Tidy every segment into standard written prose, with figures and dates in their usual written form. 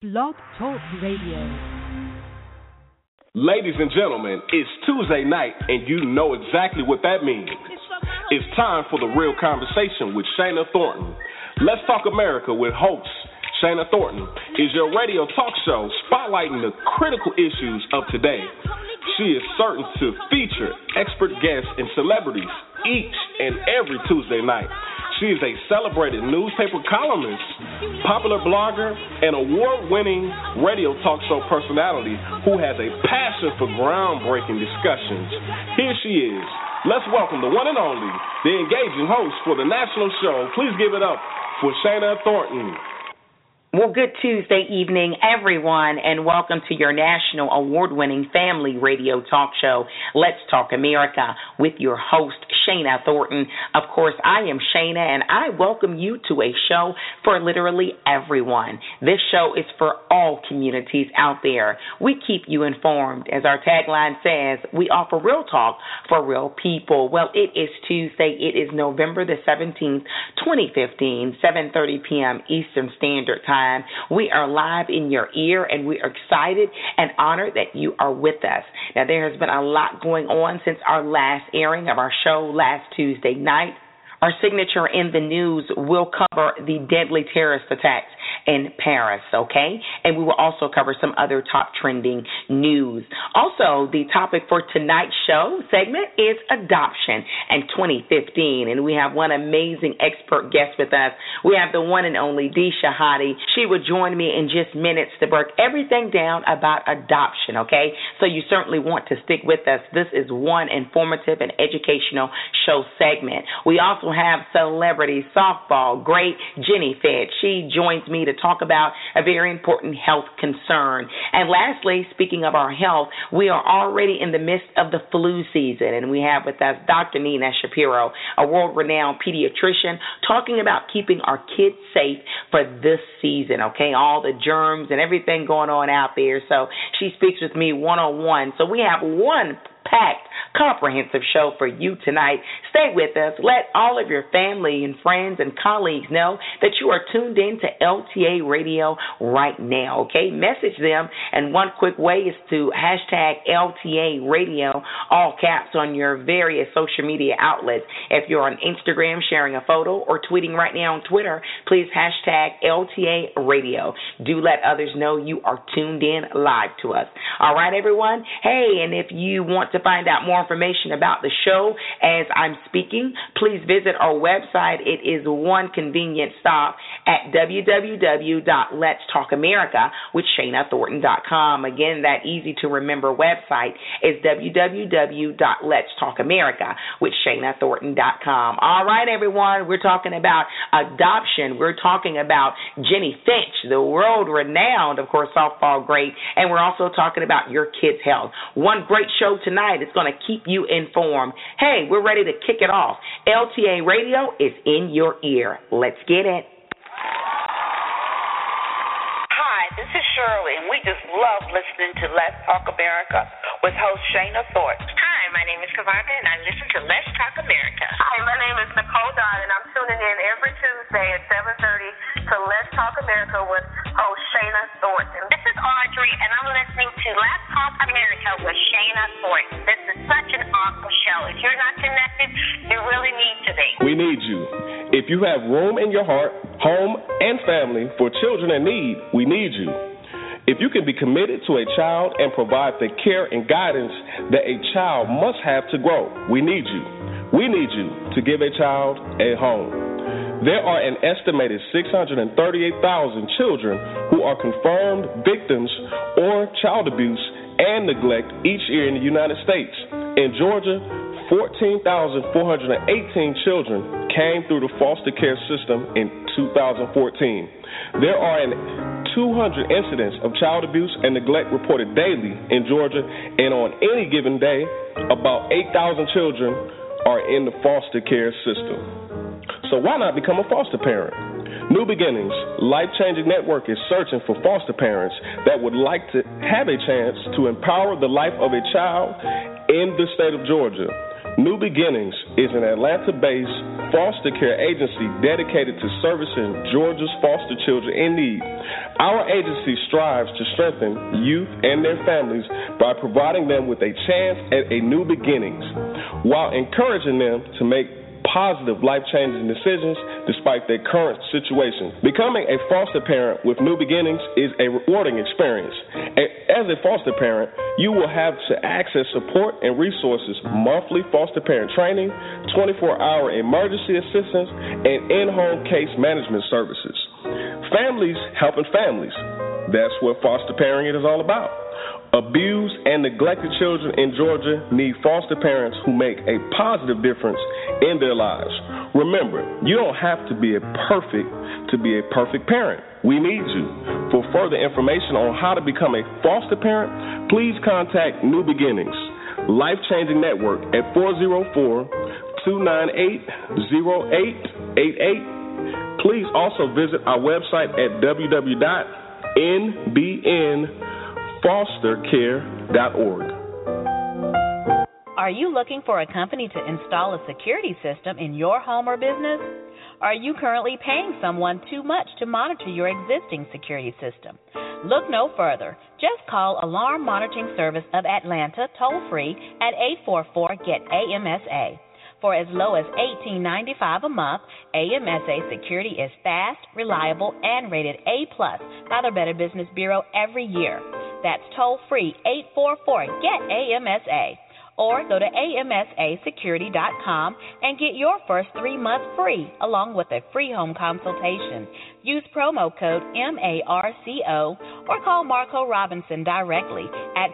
Blog Talk Radio. Ladies and gentlemen, it's Tuesday night, and you know exactly what that means. It's time for The Real Conversation with Shana Thornton. Let's Talk America with host Shana Thornton is your radio talk show spotlighting the critical issues of today. She is certain to feature expert guests and celebrities each and every Tuesday night. She is a celebrated newspaper columnist, popular blogger, and award-winning radio talk show personality who has a passion for groundbreaking discussions. Here she is. Let's welcome the one and only, the engaging host for the national show. Please give it up for Shana Thornton. Well, good Tuesday evening, everyone, and welcome to your national award-winning family radio talk show, Let's Talk America, with your host, Shana Thornton. Of course, I am Shana, and I welcome you to a show for literally everyone. This show is for all communities out there. We keep you informed. As our tagline says, we offer real talk for real people. Well, it is Tuesday. It is November the 17th, 2015, 7:30 p.m. Eastern Standard Time. We are live in your ear, and we are excited and honored that you are with us. Now, there has been a lot going on since our last airing of our show last Tuesday night. Our signature in the news will cover the deadly terrorist attacks in Paris, okay? And we will also cover some other top trending news. Also, the topic for tonight's show segment is adoption in 2015, and we have one amazing expert guest with us. We have the one and only Dee Shahady. She will join me in just minutes to break everything down about adoption, okay? So you certainly want to stick with us. This is one informative and educational show segment. We also have celebrity softball great Jennie Finch. She joins me to talk about a very important health concern. And lastly, speaking of our health, we are already in the midst of the flu season, and we have with us Dr. Nina Shapiro, a world-renowned pediatrician, talking about keeping our kids safe for this season, okay, all the germs and everything going on out there. So she speaks with me one-on-one. So we have one packed, comprehensive show for you tonight. Stay with us. Let all of your family and friends and colleagues know that you are tuned in to LTA Radio right now, okay? Message them, and one quick way is to hashtag LTA Radio, all caps, on your various social media outlets. If you're on Instagram sharing a photo or tweeting right now on Twitter, please hashtag LTA Radio. Do let others know you are tuned in live to us. All right, everyone? Hey, and if you want to find out more information about the show as I'm speaking, please visit our website. It is one convenient stop at www.letstalkamericawithshanathornton.com. Again, that easy-to-remember website is www.letstalkamericawithshanathornton.com. All right, everyone, we're talking about adoption. We're talking about Jennie Finch, the world-renowned, of course, softball great, and we're also talking about your kids' health. One great show tonight. It's going to keep you informed. Hey, we're ready to kick it off. LTA Radio is in your ear. Let's get it. Hi, this is Shirley, and we just love listening to Let's Talk America with host Shana Thornton. Hi, my name is Kavana, and I listen to Let's Talk America. Hi, my name is Nicole Dodd, and I'm tuning in every Tuesday at 7:30 to Let's Talk America with host Shana Thornton. This is Audrey, and I'm listening to Let's Talk America with Shana Thornton. This is such an awesome show. If you're not connected, you really need to be. We need you. If you have room in your heart, home, and family for children in need, we need you. If you can be committed to a child and provide the care and guidance that a child must have to grow, we need you. We need you to give a child a home. There are an estimated 638,000 children who are confirmed victims or child abuse and neglect each year in the United States. In Georgia, 14,418 children came through the foster care system in 2014. There are 200 incidents of child abuse and neglect reported daily in Georgia, and on any given day, about 8,000 children are in the foster care system. So why not become a foster parent? New Beginnings Life Changing Network is searching for foster parents that would like to have a chance to empower the life of a child in the state of Georgia. New Beginnings is an Atlanta-based foster care agency dedicated to servicing Georgia's foster children in need. Our agency strives to strengthen youth and their families by providing them with a chance at a new beginnings, while encouraging them to make positive life-changing decisions despite their current situation. Becoming a foster parent with New Beginnings is a rewarding experience. As a foster parent, you will have to access support and resources, monthly foster parent training, 24-hour emergency assistance, and in-home case management services. Families helping families. That's what foster parenting is all about. Abused and neglected children in Georgia need foster parents who make a positive difference in their lives. Remember, you don't have to be a perfect parent. We need you. For further information on how to become a foster parent, please contact New Beginnings Life Changing Network at 404-298-0888. Please also visit our website at www.nbnfostercare.org. Are you looking for a company to install a security system in your home or business? Are you currently paying someone too much to monitor your existing security system? Look no further. Just call Alarm Monitoring Service of Atlanta toll-free at 844-GET-AMSA. For as low as $18.95 a month, AMSA security is fast, reliable, and rated A-plus by the Better Business Bureau every year. That's toll-free 844-GET-AMSA. Or go to amsasecurity.com and get your first 3 months free, along with a free home consultation. Use promo code MARCO or call Marco Robinson directly at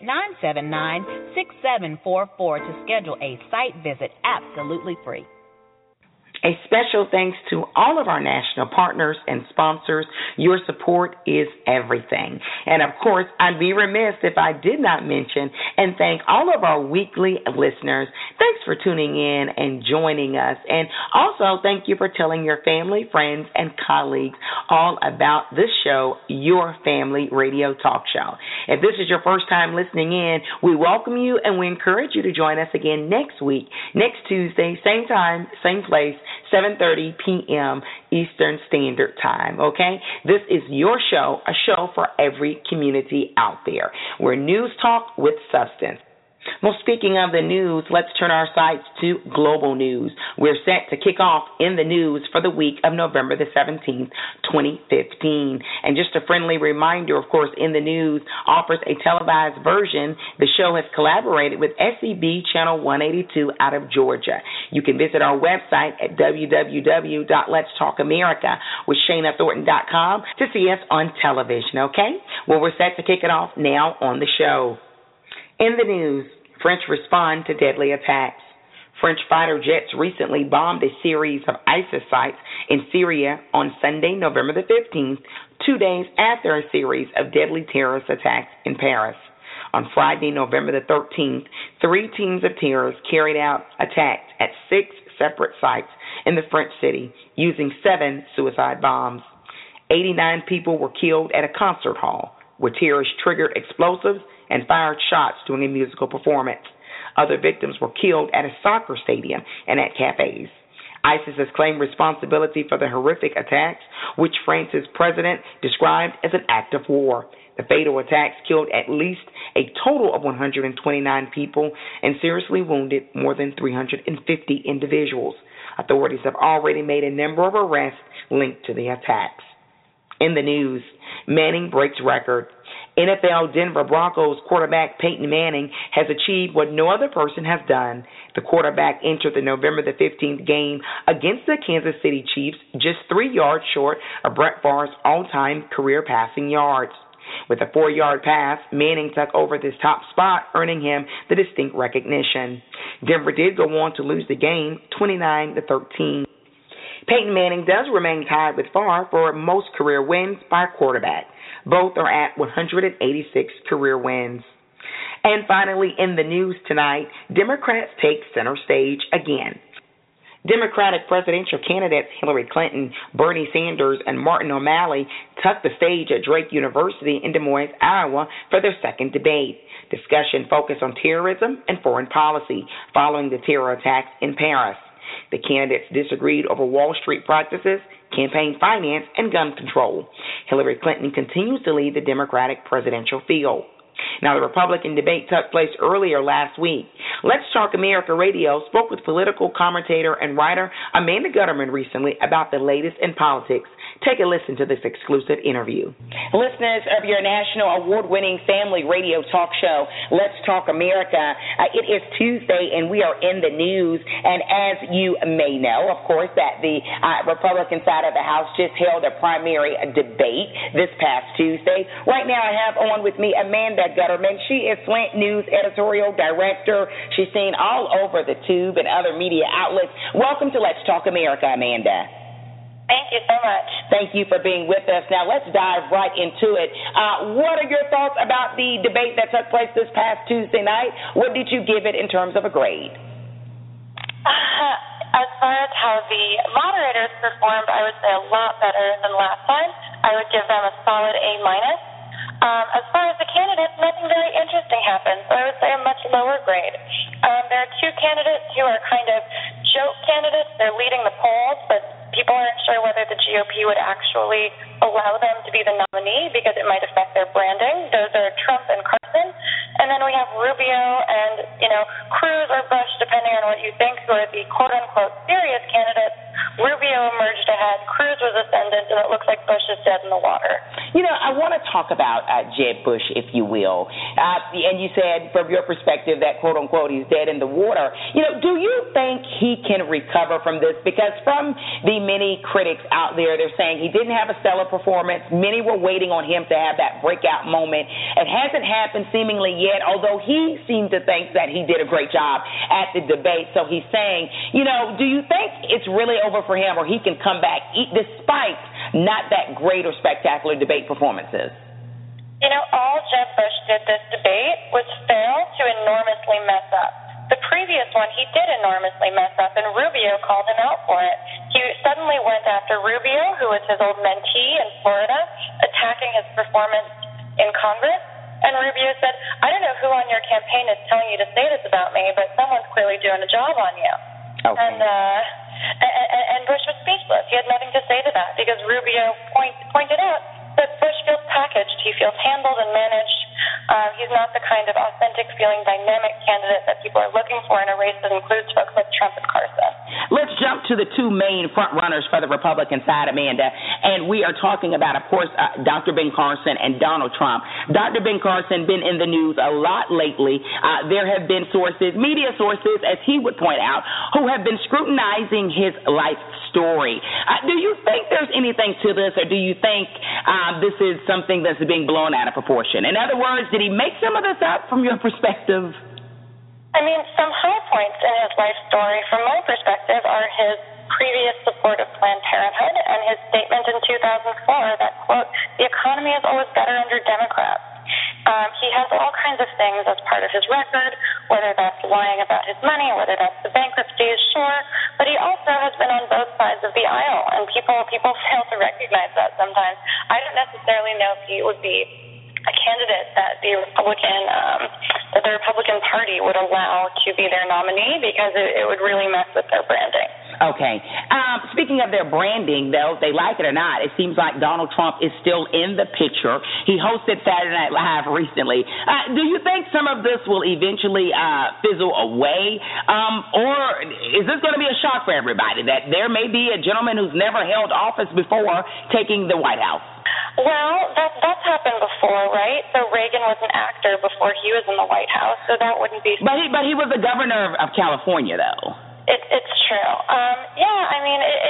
678-979-6744 to schedule a site visit absolutely free. A special thanks to all of our national partners and sponsors. Your support is everything. And, of course, I'd be remiss if I did not mention and thank all of our weekly listeners. Thanks for tuning in and joining us. And also, thank you for telling your family, friends, and colleagues all about this show, Your Family Radio Talk Show. If this is your first time listening in, we welcome you and we encourage you to join us again next week, next Tuesday, same time, same place, 7:30 p.m. Eastern Standard Time, okay? This is your show, a show for every community out there. We're news talk with substance. Well, speaking of the news, let's turn our sights to global news. We're set to kick off in the news for the week of November the 17th, 2015. And just a friendly reminder, of course, in the news offers a televised version. The show has collaborated with SCB Channel 182 out of Georgia. You can visit our website at www.letstalkamericawithshanathornton.com to see us on television, okay? Well, we're set to kick it off now on the show. In the news, French respond to deadly attacks. French fighter jets recently bombed a series of ISIS sites in Syria on Sunday, November the 15th, 2 days after a series of deadly terrorist attacks in Paris. On Friday, November the 13th, three teams of terrorists carried out attacks at six separate sites in the French city using seven suicide bombs. 89 people were killed at a concert hall where terrorists triggered explosives and fired shots during a musical performance. Other victims were killed at a soccer stadium and at cafes. ISIS has claimed responsibility for the horrific attacks, which France's president described as an act of war. The fatal attacks killed at least a total of 129 people and seriously wounded more than 350 individuals. Authorities have already made a number of arrests linked to the attacks. In the news, Manning breaks record. NFL Denver Broncos quarterback Peyton Manning has achieved what no other person has done. The quarterback entered the November the 15th game against the Kansas City Chiefs just 3 yards short of Brett Favre's all-time career passing yards. With a 4-yard pass, Manning took over this top spot, earning him the distinct recognition. Denver did go on to lose the game 29-13. Peyton Manning does remain tied with Favre for most career wins by a quarterback. Both are at 186 career wins. And finally, in the news tonight, Democrats take center stage again. Democratic presidential candidates Hillary Clinton, Bernie Sanders, and Martin O'Malley took the stage at Drake University in Des Moines, Iowa, for their second debate. Discussion focused on terrorism and foreign policy following the terror attacks in Paris. The candidates disagreed over Wall Street practices, campaign finance, and gun control. Hillary Clinton continues to lead the Democratic presidential field. Now, the Republican debate took place earlier last week. Let's Talk America Radio spoke with political commentator and writer Amanda Gutterman recently about the latest in politics. Take a listen to this exclusive interview. Listeners of your national award-winning family radio talk show, Let's Talk America, it is Tuesday and we are in the news. And as you may know, of course, that the Republican side of the House just held a primary debate this past Tuesday. Right now I have on with me Amanda Gutterman. She is Flint News Editorial Director. She's seen all over the tube and other media outlets. Welcome to Let's Talk America, Amanda. Thank you so much. Thank you for being with us. Now, let's dive right into it. What are your thoughts about the debate that took place this past Tuesday night? What did you give it in terms of a grade? As far as how the moderators performed, I would say a lot better than last time. I would give them a solid A-. As far as the candidates, nothing very interesting happened, so I would say a much lower grade. There are two candidates who are kind of joke candidates. They're leading the polls, but people aren't sure whether the GOP would actually allow them to be the nominee because it might affect their branding. Those are Trump and Carson. And then we have Rubio and, Cruz or Bush, depending on what you think, who are the quote-unquote serious candidates. Rubio emerged ahead, Cruz was ascendant, and it looks like Bush is dead in the water. I want to talk about Jeb Bush, if you will. And you said, from your perspective, that quote-unquote he's dead in the water. Do you think he can recover from this? Because from the many critics out there, they're saying he didn't have a stellar performance. Many were waiting on him to have that breakout moment. It hasn't happened seemingly yet, although he seemed to think that he did a great job at the debate. So he's saying, do you think it's really over for him, or he can come back despite not that great or spectacular debate performances? All Jeb Bush did this debate was fail to enormously mess up. The previous one, he did enormously mess up, and Rubio called him out for it. He suddenly went after Rubio, who was his old mentee in Florida, attacking his performance in Congress. And Rubio said, I don't know who on your campaign is telling you to say this about me, but someone's clearly doing a job on you. Okay. And Bush was speechless. He had nothing to say to that because Rubio pointed out that Bush feels packaged. He feels handled and managed. He's not the kind of authentic, feeling, dynamic candidate that people are looking for in a race that includes folks like Trump and Carson. Let's jump to the two main front runners for the Republican side, Amanda. And we are talking about, of course, Dr. Ben Carson and Donald Trump. Dr. Ben Carson been in the news a lot lately. There have been sources, media sources, as he would point out, who have been scrutinizing his life story. Do you think there's anything to this, or do you think this is something that's being blown out of proportion? In other words, did he make some of this up from your perspective? Some high points in his life story, from my perspective, are his previous support of Planned Parenthood and his statement in 2004 that, quote, the economy is always better under Democrats. He has all kinds of things as part of his record, whether that's lying about his money, whether that's the bankruptcies, sure, but he also has been on both sides of the aisle, and people fail to recognize that sometimes. I don't necessarily know if he would be a candidate that the Republican Party would allow to be their nominee because it would really mess with their branding. Okay. Speaking of their branding, though, they like it or not, it seems like Donald Trump is still in the picture. He hosted Saturday Night Live recently. Do you think some of this will eventually fizzle away? Or is this going to be a shock for everybody that there may be a gentleman who's never held office before taking the White House? Well, that's happened before, right? So Reagan was an actor before he was in the White House, so that wouldn't be... But he was the governor of California, though. It's true.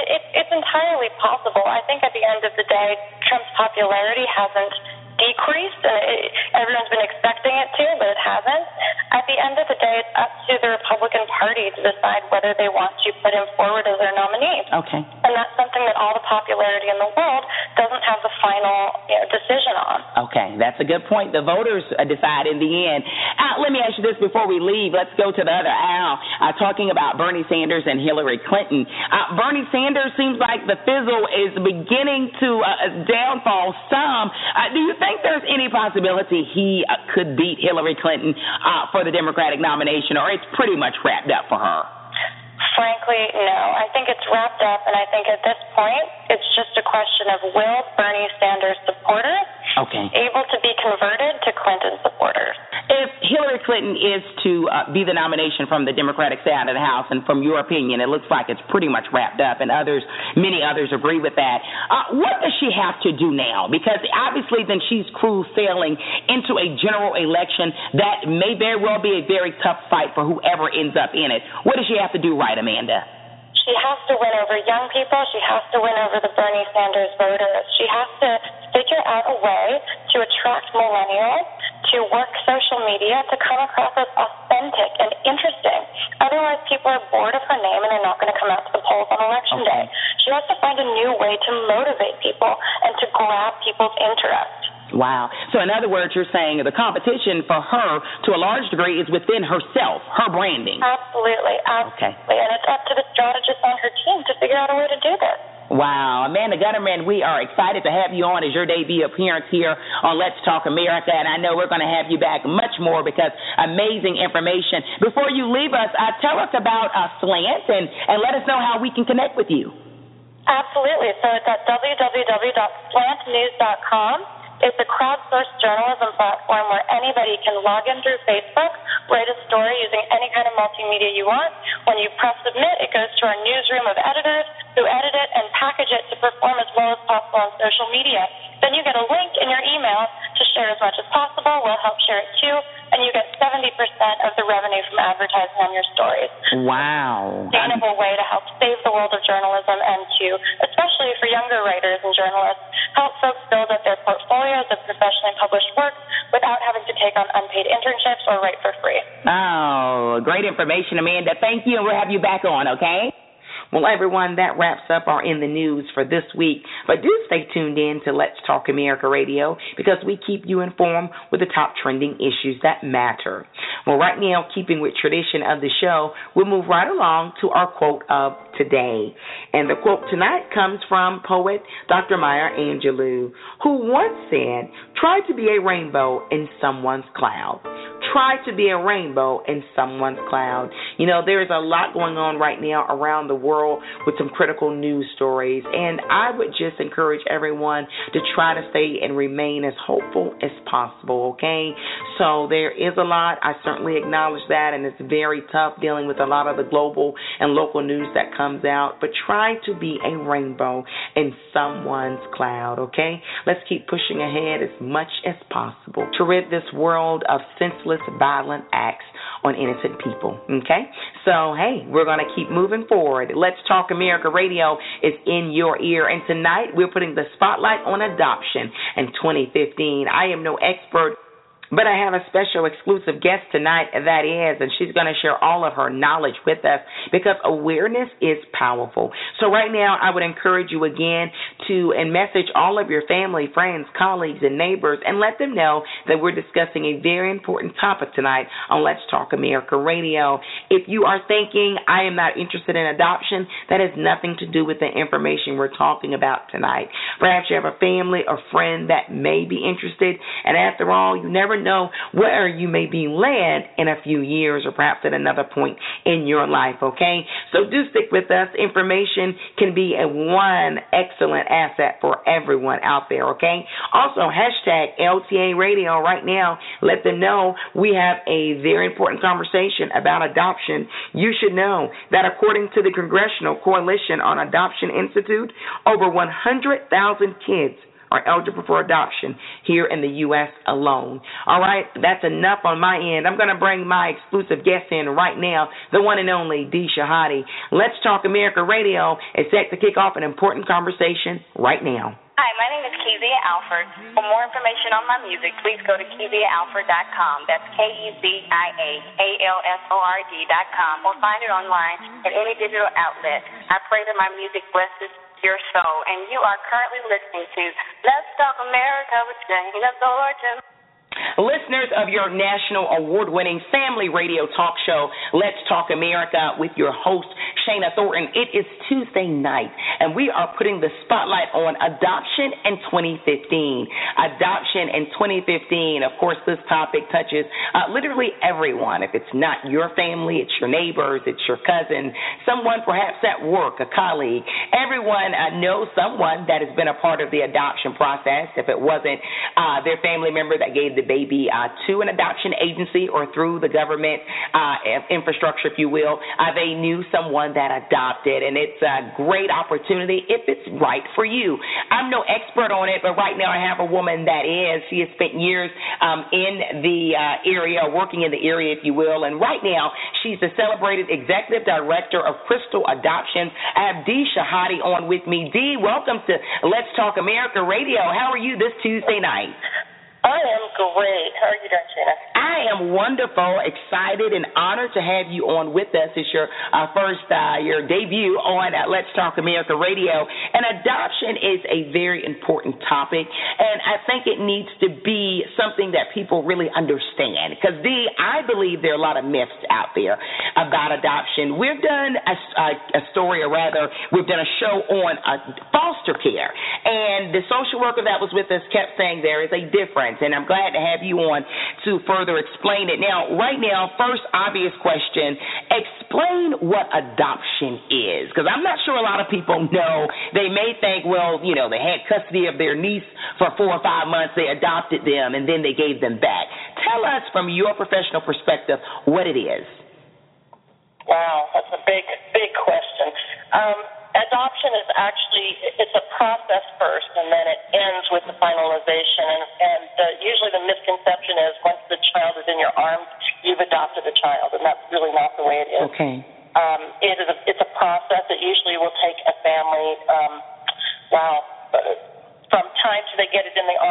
It's entirely possible. I think at the end of the day, Trump's popularity hasn't decreased, and everyone's been expecting it to, but it hasn't. At the end of the day, it's up to the Republican Party to decide whether they want to put him forward as their nominee. Okay. And that's something that all the popularity in the world doesn't have the final decision on. Okay, that's a good point. The voters decide in the end. Let me ask you this before we leave. Let's go to the other aisle, talking about Bernie Sanders and Hillary Clinton. Bernie Sanders seems like the fizzle is beginning to downfall some. Do you think there's any possibility he could beat Hillary Clinton for the Democratic nomination, or it's pretty much wrapped up for her? Frankly, no. I think it's wrapped up, and I think at this point, it's just a question of will Bernie Sanders supporters able to be converted to Clinton supporters? If Hillary Clinton is to be the nomination from the Democratic side of the House, and from your opinion, it looks like it's pretty much wrapped up, and others, many others agree with that, what does she have to do now? Because obviously then she's Cruz sailing into a general election that may very well be a very tough fight for whoever ends up in it. What does she have to do right, Amanda? She has to win over young people. She has to win over the Bernie Sanders voters. She has to figure out a way to attract millennials, to work social media, to come across as authentic and interesting. Otherwise, people are bored of her name and they're not going to come out to the polls on Election Day. She has to find a new way to motivate people and to grab people's interest. Wow. So in other words, you're saying the competition for her, to a large degree, is within herself, her branding. Absolutely. And it's up to the strategists on her team to figure out a way to do this. Wow. Amanda Gutterman, we are excited to have you on as your debut appearance here on Let's Talk America, and I know we're going to have you back much more because amazing information. Before you leave us, tell us about Slant and let us know how we can connect with you. Absolutely. So it's at www.slantnews.com. It's a crowdsourced journalism platform where anybody can log in through Facebook, write a story using any kind of multimedia you want. When you press submit, it goes to our newsroom of editors who edit it and package it to perform as well as possible on social media. Then you get a link in your email to share as much as possible. We'll help share it too, and you get 70% of the revenue from advertising on your stories. Wow. Sustainable way to help save the world of journalism and to, especially for younger writers and journalists, help folks build up their portfolios of professionally published work without having to take on unpaid internships or write for free. Oh, great information, Amanda. Thank you, and we'll have you back on, okay? Well, everyone, that wraps up our In the News for this week. But do stay tuned in to Let's Talk America Radio because we keep you informed with the top trending issues that matter. Well, right now, keeping with tradition of the show, we'll move right along to our quote of today. And the quote tonight comes from poet Dr. Maya Angelou, who once said, "Try to be a rainbow in someone's cloud." Try to be a rainbow in someone's cloud. You know, there is a lot going on right now around the world with some critical news stories, and I would just encourage everyone to try to stay and remain as hopeful as possible, okay? So there is a lot. I certainly acknowledge that, and it's very tough dealing with a lot of the global and local news that comes out, but try to be a rainbow in someone's cloud, okay? Let's keep pushing ahead as much as possible to rid this world of senseless violent acts on innocent people, okay? So, hey, we're going to keep moving forward. Let's Talk America Radio is in your ear, and tonight we're putting the spotlight on adoption in 2015. I am no expert, but I have a special exclusive guest tonight, that is, and she's going to share all of her knowledge with us because awareness is powerful. So right now, I would encourage you again to and message all of your family, friends, colleagues, and neighbors and let them know that we're discussing a very important topic tonight on Let's Talk America Radio. If you are thinking, I am not interested in adoption, that has nothing to do with the information we're talking about tonight. Perhaps you have a family or friend that may be interested, and after all, you never know where you may be led in a few years or perhaps at another point in your life, okay? So do stick with us. Information can be one excellent asset for everyone out there, okay? Also, hashtag LTA Radio right now. Let them know we have a very important conversation about adoption. You should know that according to the Congressional Coalition on Adoption Institute, over 100,000 kids are eligible for adoption here in the U.S. alone. All right, that's enough on my end. I'm going to bring my exclusive guest in right now, the one and only Dee Shahady. Let's Talk America Radio is set to kick off an important conversation right now. Hi, my name is Kezia Alford. For more information on my music, please go to KeziaAlford.com. That's KeziaAlford.com. Or find it online at any digital outlet. I pray that my music blesses your soul, and you are currently listening to Let's Talk America with Dana Thornton. listeners of your national award-winning family radio talk show, Let's Talk America, with your host, Shana Thornton. It is Tuesday night, and we are putting the spotlight on adoption in 2015. Adoption in 2015, of course, this topic touches literally everyone. If it's not your family, it's your neighbors, it's your cousin, someone perhaps at work, a colleague. Everyone knows someone that has been a part of the adoption process. If it wasn't their family member that gave the baby to an adoption agency or through the government infrastructure, if you will, they knew someone that adopted, and it's a great opportunity if it's right for you. I'm no expert on it, but right now I have a woman that is. She has spent years in the area, working in the area, if you will, and right now she's the celebrated executive director of Crystal Adoptions. I have Dee Shahady on with me. Dee, welcome to Let's Talk America Radio. How are you this Tuesday night? I am great. How are you doing, Shana? I am wonderful, excited, and honored to have you on with us. It's your your debut on Let's Talk America Radio. And adoption is a very important topic, and I think it needs to be something that people really understand. Because, Dee, I believe there are a lot of myths out there about adoption. We've done a show on foster care, and the social worker that was with us kept saying there is a difference. And I'm glad to have you on to further explain it. Now, right now, first obvious question, explain what adoption is, because I'm not sure a lot of people know. They may think, well, you know, they had custody of their niece for 4 or 5 months, they adopted them, and then they gave them back. Tell us from your professional perspective what it is. Wow, that's a big, big question. Adoption is actually, it's a process first, and then it ends with the finalization. And usually the misconception is once the child is in your arms, you've adopted a child, and that's really not the way it is. Okay. It's a process. It usually will take a family, from time to they get it in their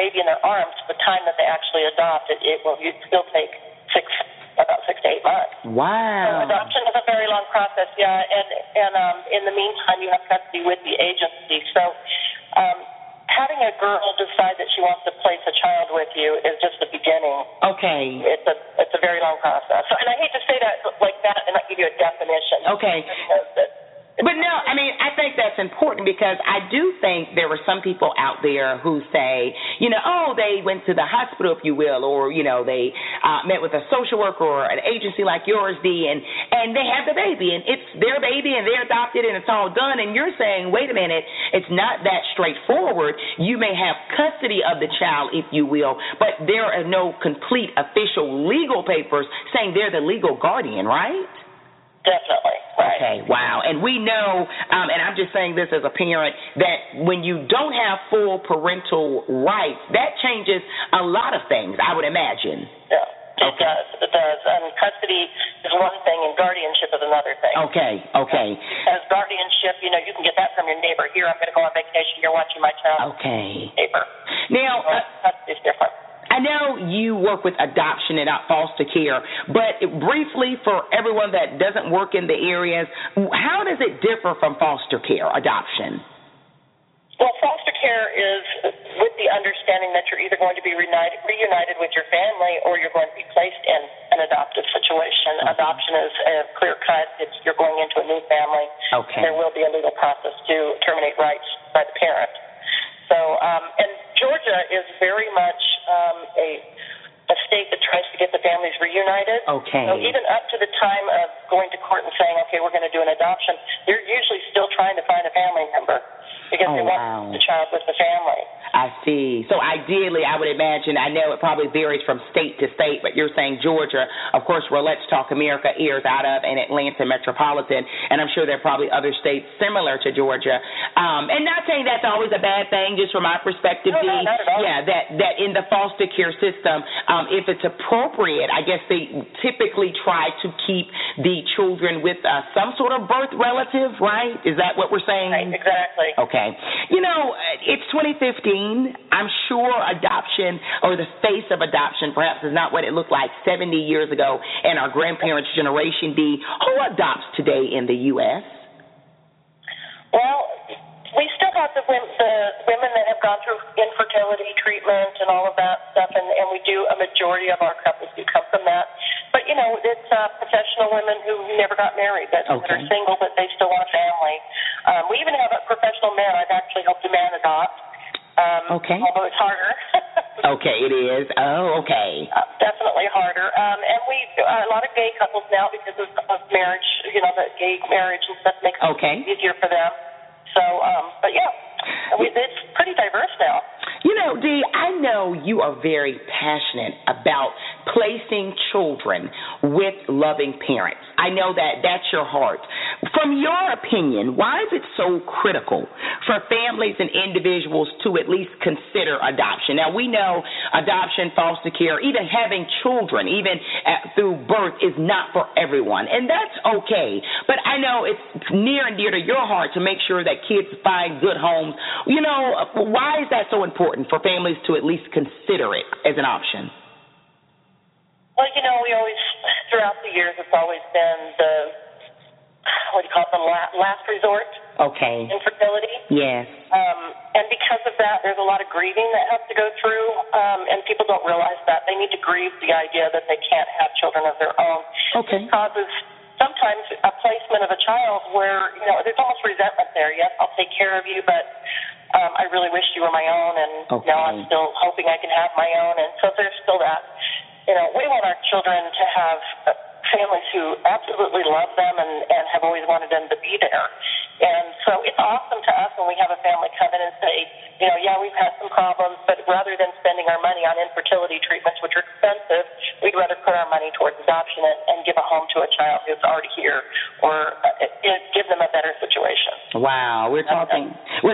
baby in their arms to the time that they actually adopt it, it will still take about 6 to 8 months. Wow. So adoption is a very long process, yeah, and in the meantime, you have custody with the agency. So having a girl decide that she wants to place a child with you is just the beginning. Okay. It's a very long process. So, and I hate to say that like that and not give you a definition. Okay. But no, I mean, I think that's important because I do think there were some people out there who say, you know, oh, they went to the hospital, if you will, or, you know, they met with a social worker or an agency like yours, Dee, and they have the baby, and it's their baby, and they're adopted, and it's all done, and you're saying, wait a minute, it's not that straightforward. You may have custody of the child, if you will, but there are no complete official legal papers saying they're the legal guardian, right? Definitely. Right. Okay, wow. And we know, and I'm just saying this as a parent, that when you don't have full parental rights, that changes a lot of things, I would imagine. Yeah. It does. It does. Custody is one thing, and guardianship is another thing. Okay. As guardianship, you know, you can get that from your neighbor. Here, I'm going to go on vacation. You're watching my child. Okay. Neighbor. Now, custody is different. I know you work with adoption and not foster care, but briefly for everyone that doesn't work in the areas, how does it differ from foster care adoption? Well, foster care is with the understanding that you're either going to be reunited with your family or you're going to be placed in an adoptive situation. Okay. Adoption is a clear cut. It's you're going into a new family. Okay. There will be a legal process to terminate rights by the parent. So, and Georgia is very much a state that tries to get the families reunited. Okay. So even up to the time of going to court and saying, okay, we're going to do an adoption, they're usually still trying to find a family member because they want the child with the family. I see. So ideally, I would imagine, I know it probably varies from state to state, but you're saying Georgia, of course, where Let's Talk America airs out of, and Atlanta metropolitan, and I'm sure there are probably other states similar to Georgia. And not saying that's always a bad thing, just from my perspective, no, not at all. Yeah, that in the foster care system, if it's appropriate, I guess they typically try to keep the children with some sort of birth relative, right? Is that what we're saying? Right, exactly. Okay. You know, it's 2015. I'm sure adoption or the face of adoption perhaps is not what it looked like 70 years ago in our grandparents' generation, Dee. Who adopts today in the U.S.? Well, we still about the women that have gone through infertility treatment and all of that stuff, and we do, a majority of our couples do come from that. But, you know, it's professional women who never got married, that are single, but they still want a family. We even have a professional man. I've actually helped a man adopt, although it's harder. Okay, it is. Oh, okay. Definitely harder. And we a lot of gay couples now, because of marriage, you know, the gay marriage and stuff makes it easier for them. So, but yeah, it's pretty diverse now. You know, Dee, I know you are very passionate about placing children with loving parents. I know that that's your heart. From your opinion, why is it so critical for families and individuals to at least consider adoption? Now, we know adoption, foster care, even having children, even through birth, is not for everyone, and that's okay. But I know it's near and dear to your heart to make sure that kids find good homes. You know, why is that so important for families to at least consider it as an option? Well, you know, we always, throughout the years, it's always been the, what do you call it, the last resort. Okay. Infertility. Yes. And because of that, there's a lot of grieving that has to go through, and people don't realize that. They need to grieve the idea that they can't have children of their own. Okay. It causes sometimes a placement of a child where, you know, there's almost resentment there. Yes, I'll take care of you, but I really wish you were my own, and now I'm still hoping I can have my own. And so there's still that. You know, we want our children to have families who absolutely love them and have always wanted them to be there. And so it's awesome to us when we have a family come in and say, you know, yeah, we've had some problems, but rather than spending our money on infertility treatments, which are expensive, we'd rather put our money towards adoption and give a home to a child who's already here, or give them a better situation. Wow. We're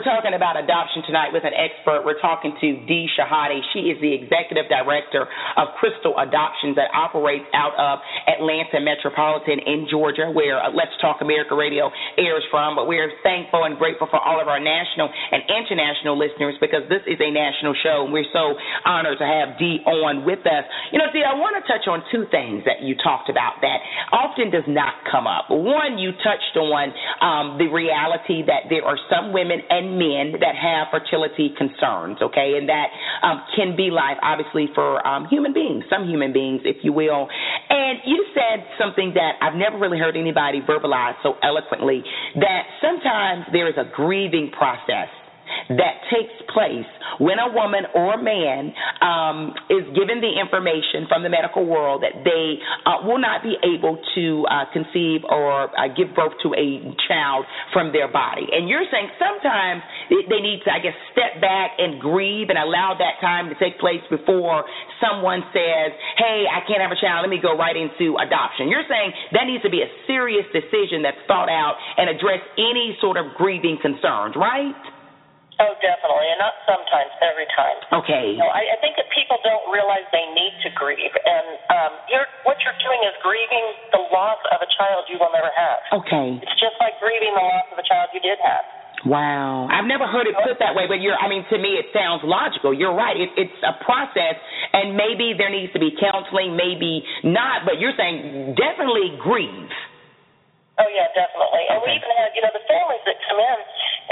talking about adoption tonight with an expert. We're talking to Dee Shahady. She is the executive director of Crystal Adoptions that operates out of Atlanta Metropolitan in Georgia, where Let's Talk America Radio airs from. But we're thankful and grateful for all of our national and international listeners, because this is a national show, and we're so honored to have Dee on with us. You know, Dee, I want to touch on two things that you talked about that often does not come up. One, you touched on the reality that there are some women and men that have fertility concerns, okay, and that can be life, obviously, for human beings, some human beings, if you will. And you said something that I've never really heard anybody verbalize so eloquently, that sometimes there is a grieving process that takes place when a woman or a man is given the information from the medical world that they will not be able to conceive or give birth to a child from their body. And you're saying sometimes they need to, I guess, step back and grieve and allow that time to take place before someone says, hey, I can't have a child, let me go right into adoption. You're saying that needs to be a serious decision that's thought out and address any sort of grieving concerns, right? Oh, definitely, and not sometimes, every time. Okay. You know, I think that people don't realize they need to grieve, and what you're doing is grieving the loss of a child you will never have. Okay. It's just like grieving the loss of a child you did have. Wow. I've never heard it put that way, but to me it sounds logical. You're right. It's a process, and maybe there needs to be counseling, maybe not, but you're saying definitely grieve. Oh, yeah, definitely. And we even have, the families that come in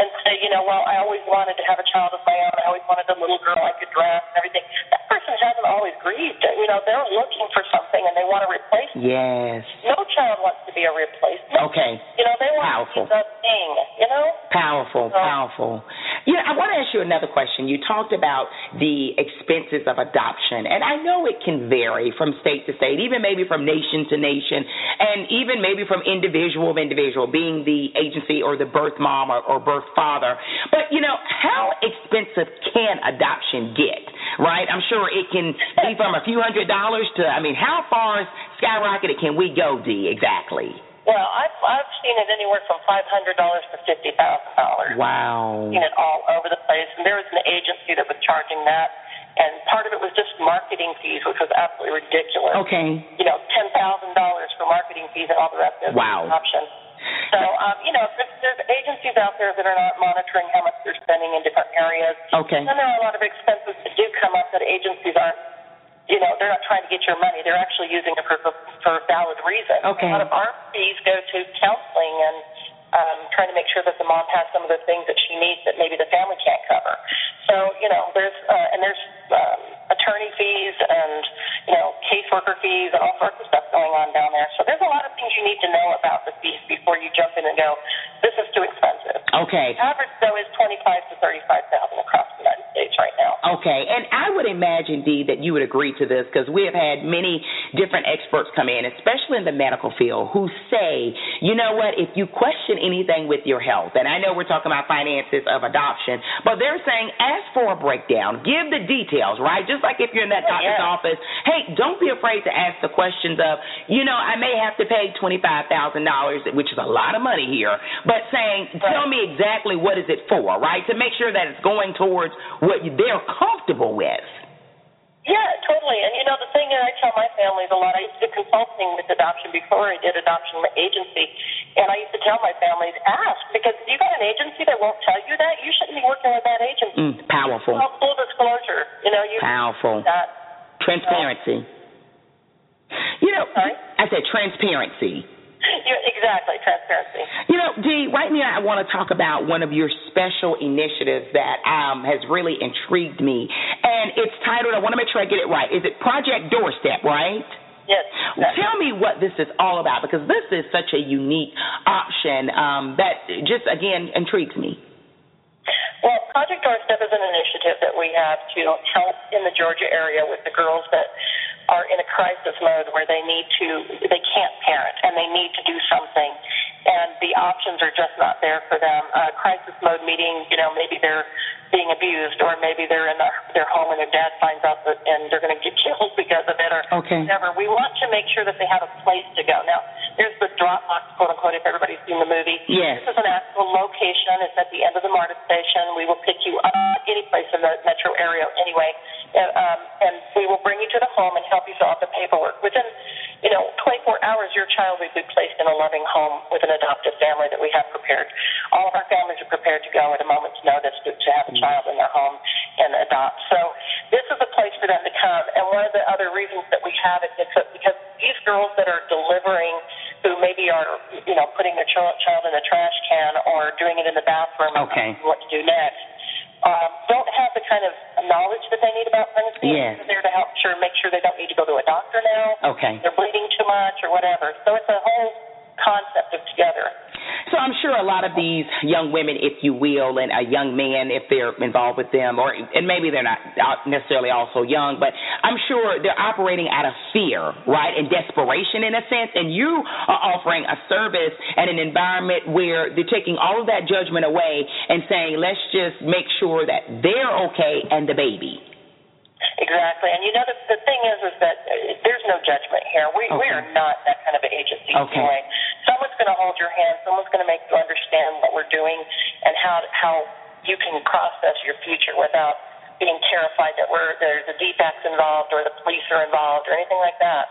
and say, I always wanted to have a child of my own. I always wanted a little girl I could draft and everything. That person hasn't always grieved. You know, they're looking for something and they want to replace it. Yes. No child wants to be a replacement. Okay. You know, they want to be the thing, Powerful. I want to ask you another question. You talked about the expenses of adoption, and I know it can vary from state to state, even maybe from nation to nation, and even maybe from individual, being the agency or the birth mom or birth father. But, how expensive can adoption get, right? I'm sure it can be from a few $100s to, how far is skyrocketed can we go, Dee, exactly? Well, I've seen it anywhere from $500 to $50,000. Wow. I've seen it all over the place. And there was an agency that was charging that. And part of it was just marketing fees, which was absolutely ridiculous. Okay. $10,000 for marketing fees and all the rest of it. Wow. Option. So, there's agencies out there that are not monitoring how much they're spending in different areas. Okay. And there are a lot of expenses that do come up that agencies aren't, they're not trying to get your money. They're actually using it for valid reasons. Okay. A lot of our fees go to counseling and trying to make sure that the mom has some of the things that she needs that maybe the family can't cover. So, you know, there's attorney fees and, you know, caseworker fees and all sorts of stuff going on down there. So there's a lot of things you need to know about the fees before you jump in and go, this is too expensive. Okay. The average, though, is $25,000 to $35,000 across the United States right now. Okay. And I would imagine, Dee, that you would agree to this because we have had many different experts come in, especially in the medical field, who say, you know what, if you question anything with your health, and I know we're talking about finances of adoption, but they're saying ask for a breakdown. Give the details, right? Just like if you're in that doctor's office, hey, don't be afraid to ask the questions of, you know, I may have to pay $25,000, which is a lot of money here, but saying, tell me exactly what is it for, right? To make sure that it's going towards what they're comfortable with. Yeah, totally. And, you know, the thing that I tell my families a lot, I used to do consulting with adoption before I did adoption agency, and I used to tell my families, ask, because if you got an agency that won't tell you that, you shouldn't be working with that agency. Mm, powerful. Full disclosure. You know, you powerful. That. Transparency. You know, sorry? I said transparency. Exactly, transparency. You know, Dee, right now I want to talk about one of your special initiatives that has really intrigued me, and it's titled, I want to make sure I get it right, is it Project Doorstep, right? Yes. Exactly. Tell me what this is all about, because this is such a unique option that just, again, intrigues me. Well, Project Doorstep is an initiative that we have to help in the Georgia area with the girls that are in a crisis mode where they can't parent and they need to do something, and the options are just not there for them. Crisis mode meaning, you know, maybe they're being abused, or maybe they're in their home and their dad finds out that, and they're going to get killed because of it, or whatever. We want to make sure that they have a place to go. Now, there's the Dropbox, quote unquote, if everybody's seen the movie. Yes. This is an actual location. It's at the end of the MARTA station. We will pick you up any place in the metro area anyway, and we will bring you to the home and help you fill out the paperwork. Within, you know, 24 hours, your child will be placed in a loving home with an adoptive family that we have prepared. All of our families are prepared to go at a moment's notice to have a child in their home and adopt. So this is a place for them to come. And one of the other reasons that we have it is because these girls that are delivering, who maybe are, you know, putting their child in a trash can or doing it in the bathroom, and what to do next, don't have the kind of knowledge that they need about pregnancy. Yes. They're there to help make sure they don't need to go to a doctor now. Okay. They're bleeding too much or whatever. So it's a whole concept of together. So I'm sure a lot of these young women, if you will, and a young man, if they're involved with them, or and maybe they're not necessarily all so young, but I'm sure they're operating out of fear, right, and desperation in a sense, and you are offering a service and an environment where they're taking all of that judgment away and saying, let's just make sure that they're okay and the baby. Exactly. And, you know, the thing is that there's no judgment here. We are not that kind of an agency. Okay. Anyway. Someone's going to hold your hand. Someone's going to make you understand what we're doing and how you can process your future without being terrified that there's a defects involved or the police are involved or anything like that.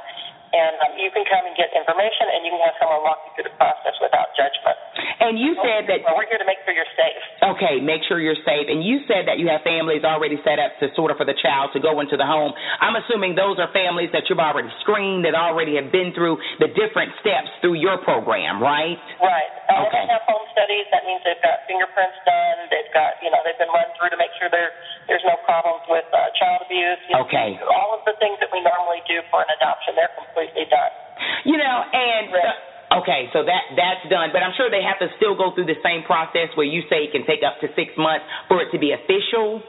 And you can come and get information, and you can have someone walk you through the process without judgment. And you said that... Well, we're here to make sure you're safe. Okay, make sure you're safe. And you said that you have families already set up to sort of for the child to go into the home. I'm assuming those are families that you've already screened, that already have been through the different steps through your program, right? Right. Okay. They have home studies. That means they've got fingerprints done. They've got, you know, they've been run through to make sure there's no problems with child abuse. You know, okay. All of the things that we normally do for an adoption, they're completely done. You know, and okay, so that's done, but I'm sure they have to still go through the same process where you say it can take up to 6 months for it to be official.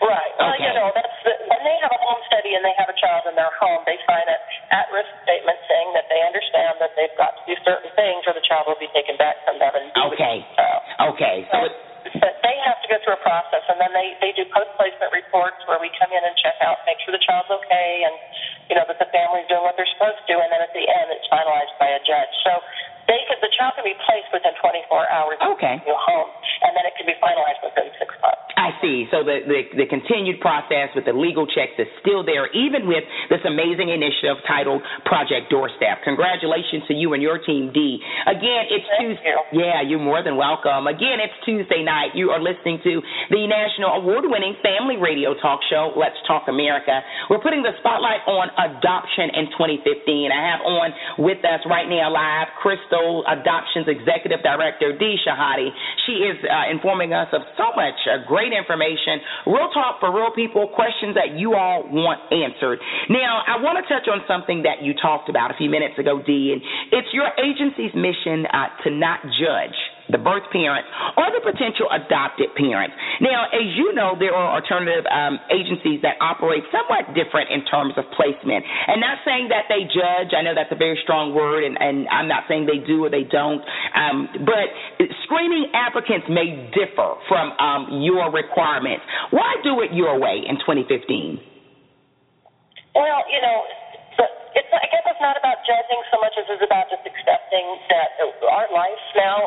Right. Well, okay. You know, when they have a home study and they have a child in their home, they sign an at-risk statement saying that they understand that they've got to do certain things, or the child will be taken back from them. And So they have to go through a process, and then they do post-placement reports where we come in and check out, make sure the child's okay, and, you know, that the family's doing what they're supposed to, and then at the end it's finalized by a judge. So the child can be placed within 24 hours in the home, and then it can be finalized within 6 months. I see. see. So the continued process with the legal checks is still there, even with this amazing initiative titled Project Doorstep. Congratulations to you and your team, Dee. Again, it's Tuesday. Yeah, you're more than welcome. Again, it's Tuesday night. You are listening to the national award-winning family radio talk show, Let's Talk America. We're putting the spotlight on adoption in 2015. I have on with us right now live Crystal Adoptions Executive Director, Dee Shahady. She is informing us of so much great information, real talk for real people, questions that you all want answered. Now, I want to touch on something that you talked about a few minutes ago, Dee, and it's your agency's mission to not judge the birth parent or the potential adopted parent. Now, as you know, there are alternative agencies that operate somewhat different in terms of placement. And not saying that they judge. I know that's a very strong word, and I'm not saying they do or they don't. But screening applicants may differ from your requirements. Why do it your way in 2015? Well, you know, I guess it's not about judging so much as it's about just accepting that our life now,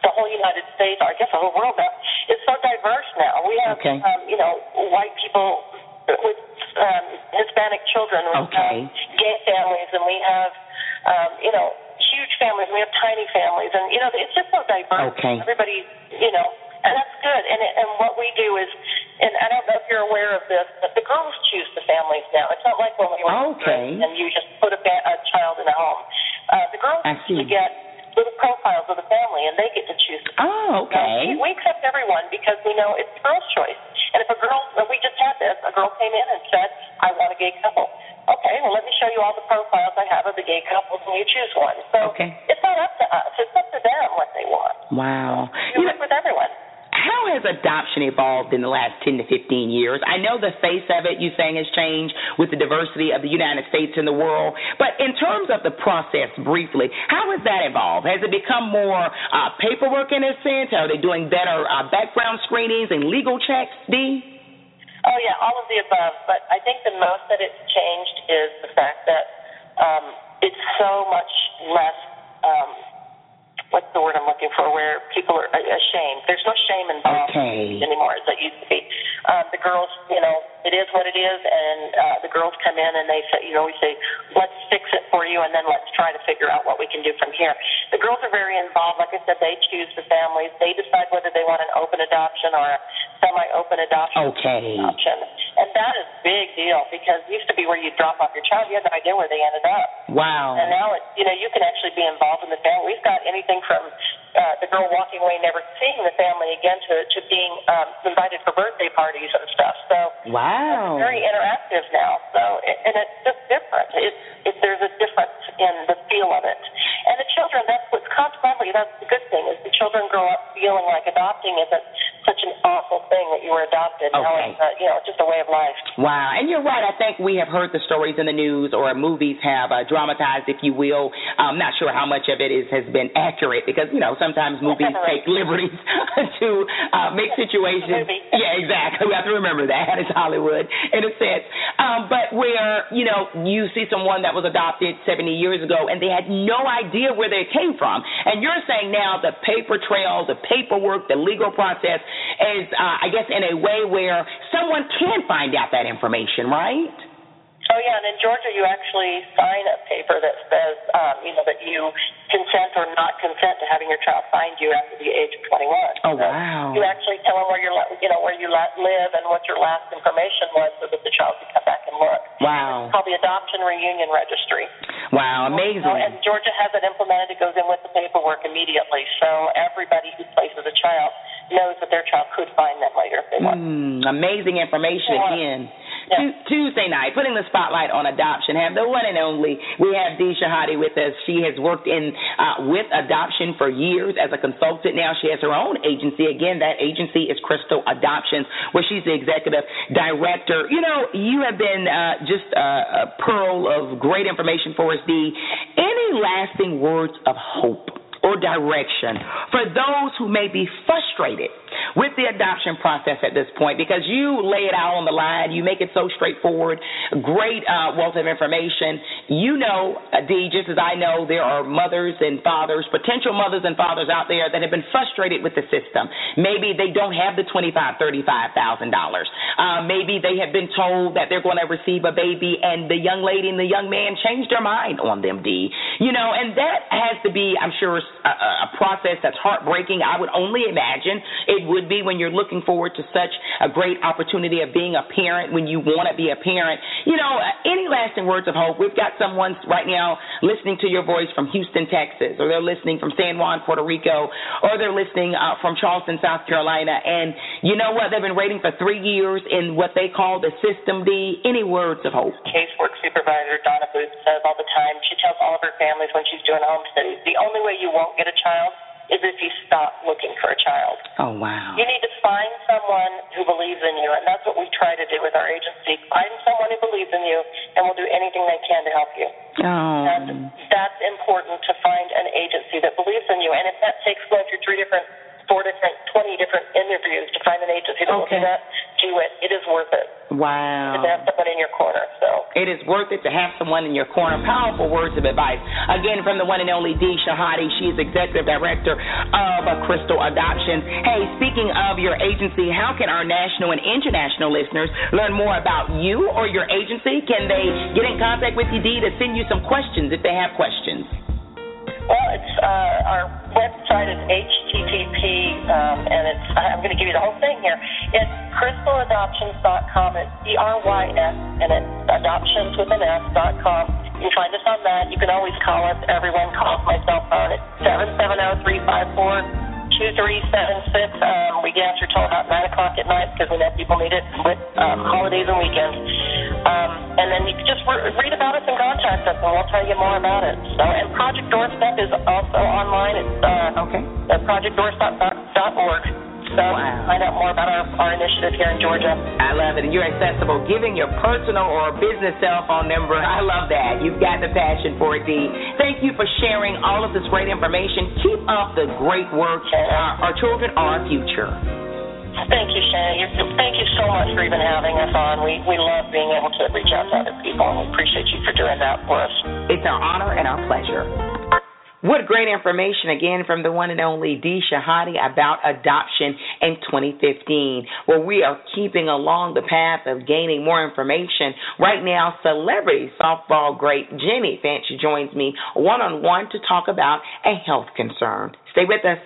the whole United States, or I guess the whole world now, is so diverse now. We have, you know, white people with Hispanic children, we have gay families, and we have, you know, huge families, and we have tiny families, and, you know, it's just so diverse. Everybody, you know, and that's good. And what we do is, and I don't know if you're aware of this, but the girls choose the families now. It's not like when we were kids and you just put a child in a home. The girls actually get little profiles of the family, and they get to choose the family. We accept everyone because we know it's the girl's choice. And if a girl, we just had this, a girl came in and said, I want a gay couple. Okay, well, let me show you all the profiles I have of the gay couples, and you choose one. So it's not up to us. It's up to them what they want. Wow. You work with everyone. How has adoption evolved in the last 10 to 15 years? I know the face of it, you're saying, has changed with the diversity of the United States and the world. But in terms of the process, briefly, how has that evolved? Has it become more paperwork in a sense? Are they doing better background screenings and legal checks, Dee? Oh, yeah, all of the above. But I think the most that it's changed is the fact that it's so much less what's the word I'm looking for, where people are ashamed. There's no shame involved anymore as it used to be. The girls, you know, it is what it is, and the girls come in and they say, you know, we say, let's fix it for you, and then let's try to figure out what we can do from here. The girls are very involved. Like I said, they choose the families. They decide whether they want an open adoption or a semi-open adoption. And that is a big deal because it used to be where you drop off your child. You had no idea where they ended up. And now, you know, you can actually be involved in the family. We've got anything from the girl walking away never seeing the family again to being invited for birthday parties and stuff. So it's very interactive now. So and it's just different. There's a difference in the feel of it. And the children, that's the good thing, is the children grow up feeling like adopting isn't such an awful thing that you were adopted. Now it's, you know, just a way of life. Wow, and you're right. I think we have heard the stories in the news, or movies have dramatized, if you will. I'm not sure how much of it has been accurate because, you know, sometimes movies take liberties to make situations. Yeah, exactly. We have to remember that. It's Hollywood in a sense. But where, you know, you see someone that was adopted 70 years ago and they had no idea where they came from. And you're saying now the paper trail, the paperwork, the legal process, is, I guess, in a way where someone can find out that information, right? Oh, yeah, and in Georgia you actually sign a paper that says, you know, that you consent or not consent to having your child find you after the age of 21. Oh, wow. So you actually tell them where you're, you know, where you live and what your last information was so that the child can come back and look. Wow. It's called the Adoption Reunion Registry. Wow, amazing. So, and Georgia has it implemented. It goes in with the paperwork immediately, so everybody who places a child knows that their child could find them later if they want. Amazing information again. Tuesday night, putting the spotlight on adoption. Have the one and only. We have Dee Shahady with us. She has worked in with adoption for years as a consultant. Now she has her own agency. Again, that agency is Crystal Adoptions, where she's the executive director. You know, you have been just a pearl of great information for us, Dee. Any lasting words of hope or direction for those who may be frustrated with the adoption process at this point, because you lay it out on the line. You make it so straightforward, great wealth of information. You know, Dee, just as I know, there are mothers and fathers, potential mothers and fathers out there that have been frustrated with the system. Maybe they don't have the $25,000, $35,000. Maybe they have been told that they're going to receive a baby, and the young lady and the young man changed their mind on them, Dee. You know, and that has to be, I'm sure, a process that's heartbreaking. I would only imagine it would be when you're looking forward to such a great opportunity of being a parent, when you want to be a parent. You know, any lasting words of hope? We've got someone right now listening to your voice from Houston, Texas, or they're listening from San Juan, Puerto Rico, or they're listening from Charleston, South Carolina. And you know what? They've been waiting for 3 years in what they call the System D. Any words of hope? Casework supervisor Donna Booth says all the time, she tells all of her families when she's doing home studies, the only way you won't get a child is if you stop looking for a child. Oh, wow. You need to find someone who believes in you, and that's what we try to do with our agency. Find someone who believes in you and will do anything they can to help you. Oh. That's important, to find an agency that believes in you, and if that takes going through four different, 20 different interviews to find an agency that will do that, do it. It is worth it. Wow. To have someone in your corner. So it is worth it to have someone in your corner. Powerful words of advice. Again, from the one and only Dee Shahady. She is Executive Director of Crystal Adoptions. Hey, speaking of your agency, how can our national and international listeners learn more about you or your agency? Can they get in contact with you, Dee, to send you some questions if they have questions? Well, it's our website is HTTP, and it's, I'm going to give you the whole thing here. It's crystaladoptions.com. It's DRYS, and it's adoptions with an S.com. You can find us on that. You can always call us. Everyone calls my cell phone. It's 770-354-2376. We get answered till about 9 o'clock at night because we know people need it with holidays and weekends. And then you can just read about us and contact us, and we'll tell you more about it. So, and Project Doorstep is also online. It's projectdoorstep.org. So find out more about our initiative here in Georgia. I love it. And you're accessible. Giving your personal or business cell phone number. I love that. You've got the passion for it, Dee. Thank you for sharing all of this great information. Keep up the great work. Our children are our future. Thank you, Shana. Thank you so much for even having us on. We love being able to reach out to other people, and we appreciate you for doing that for us. It's our honor and our pleasure. What great information, again, from the one and only Dee Shahady about adoption in 2015. Well, we are keeping along the path of gaining more information. Right now, celebrity softball great Jennie Finch joins me one-on-one to talk about a health concern. Stay with us.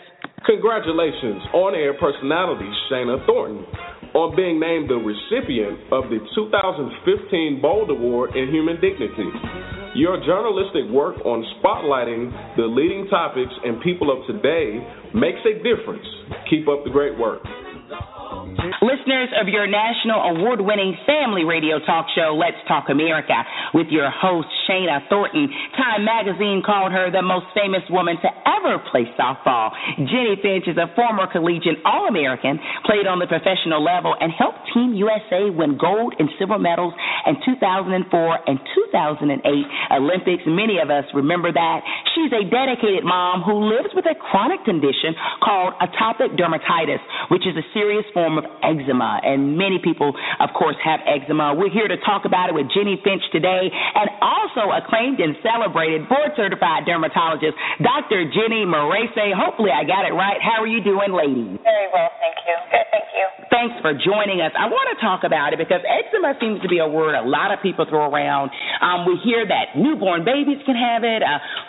Congratulations, on-air personality Shana Thornton, on being named the recipient of the 2015 Bold Award in Human Dignity. Your journalistic work on spotlighting the leading topics and people of today makes a difference. Keep up the great work. Listeners of your national award-winning family radio talk show, Let's Talk America, with your host, Shana Thornton. Time magazine called her the most famous woman to ever play softball. Jennie Finch is a former collegiate All-American, played on the professional level, and helped Team USA win gold and silver medals in 2004 and 2008 Olympics. Many of us remember that. She's a dedicated mom who lives with a chronic condition called atopic dermatitis, which is a serious form of eczema, and many people, of course, have eczema. We're here to talk about it with Jennie Finch today, and also acclaimed and celebrated board-certified dermatologist, Dr. Jenny Murase. Hopefully I got it right. How are you doing, ladies? Very well, thank you. Good, thank you. Thanks for joining us. I want to talk about it because eczema seems to be a word a lot of people throw around. We hear that newborn babies can have it,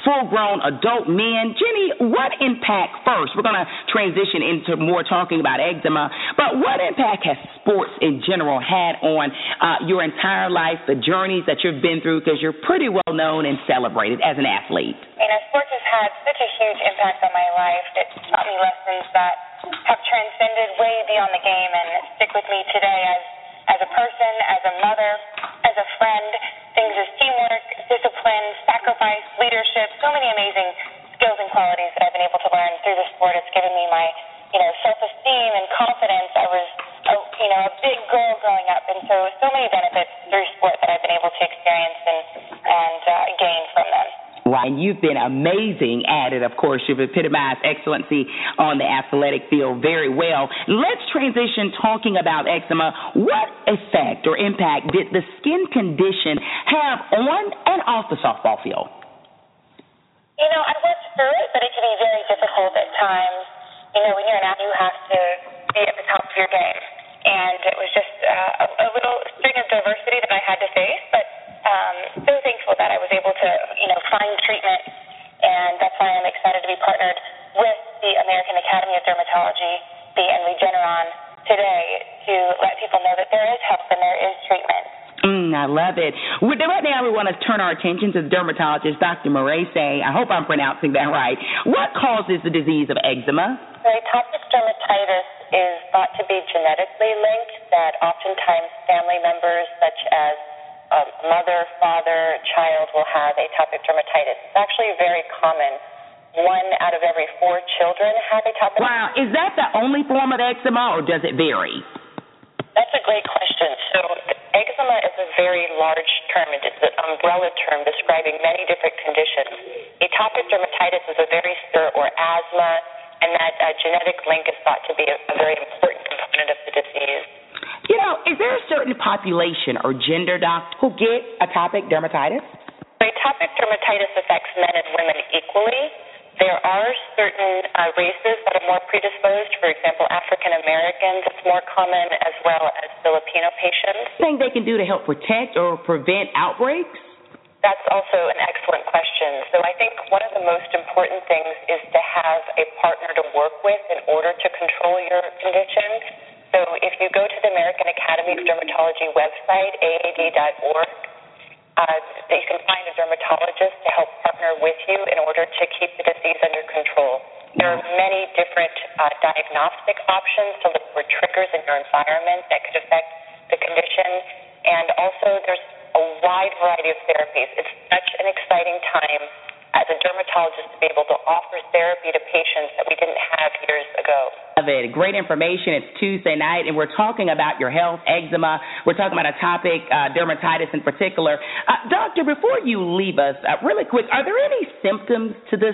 full-grown adult men. Jenny, what impact first? We're going to transition into more talking about eczema, but what impact has sports in general had on your entire life, the journeys that you've been through, because you're pretty well known and celebrated as an athlete? You know, sports has had such a huge impact on my life. It's taught me lessons that have transcended way beyond the game and stick with me today as a person, as a mother, as a friend. Things as teamwork, discipline, sacrifice, leadership, so many amazing skills and qualities that I've been able to learn through the sport. It's given me my self-esteem and confidence. I was, a big girl growing up, and so many benefits through sport that I've been able to experience and gain from them. Wow, and and you've been amazing at it. Of course, you've epitomized excellency on the athletic field very well. Let's transition talking about eczema. What effect or impact did the skin condition have on and off the softball field? You know, I went through it, but it can be very difficult at times. You know, when you're an athlete, you have to be at the top of your game. And it was just a little string of diversity that I had to face, but so thankful that I was able to, you know, find treatment, and that's why I'm excited to be partnered with the American Academy of Dermatology, the and Regeneron today to let people know that there is help and there is treatment. I love it. Right now, we want to turn our attention to the dermatologist, Dr. Murase. I hope I'm pronouncing that right. What causes the disease of eczema? So atopic dermatitis is thought to be genetically linked, that oftentimes family members such as mother, father, child will have atopic dermatitis. It's actually very common. 1 out of every 4 children have atopic dermatitis. Wow. Is that the only form of eczema, or does it vary? That's a great question. So eczema is a very large term. It's an umbrella term describing many different conditions. Atopic dermatitis is a very severe, or asthma, and that genetic link is thought to be a very important component of the disease. You know, is there a certain population or gender, doc, who get atopic dermatitis? So atopic dermatitis affects men and women equally. There are certain races that are more predisposed. For example, African Americans, it's more common, as well as Filipino patients. Anything they can do to help protect or prevent outbreaks? That's also an excellent question. So I think one of the most important things is to have a partner to work with in order to control your condition. So if you go to the American Academy of Dermatology website, aad.org, you can find a dermatologist to help partner with you in order to keep the disease under control. There are many different diagnostic options to look for triggers in your environment that could affect the condition, and also there's a wide variety of therapies. It's such an exciting time as a dermatologist to be able to offer therapy to patients that we didn't have years ago. Love it. Great information. It's Tuesday night, and we're talking about your health, eczema. We're talking about atopic dermatitis in particular. Doctor, before you leave us, really quick, are there any symptoms to this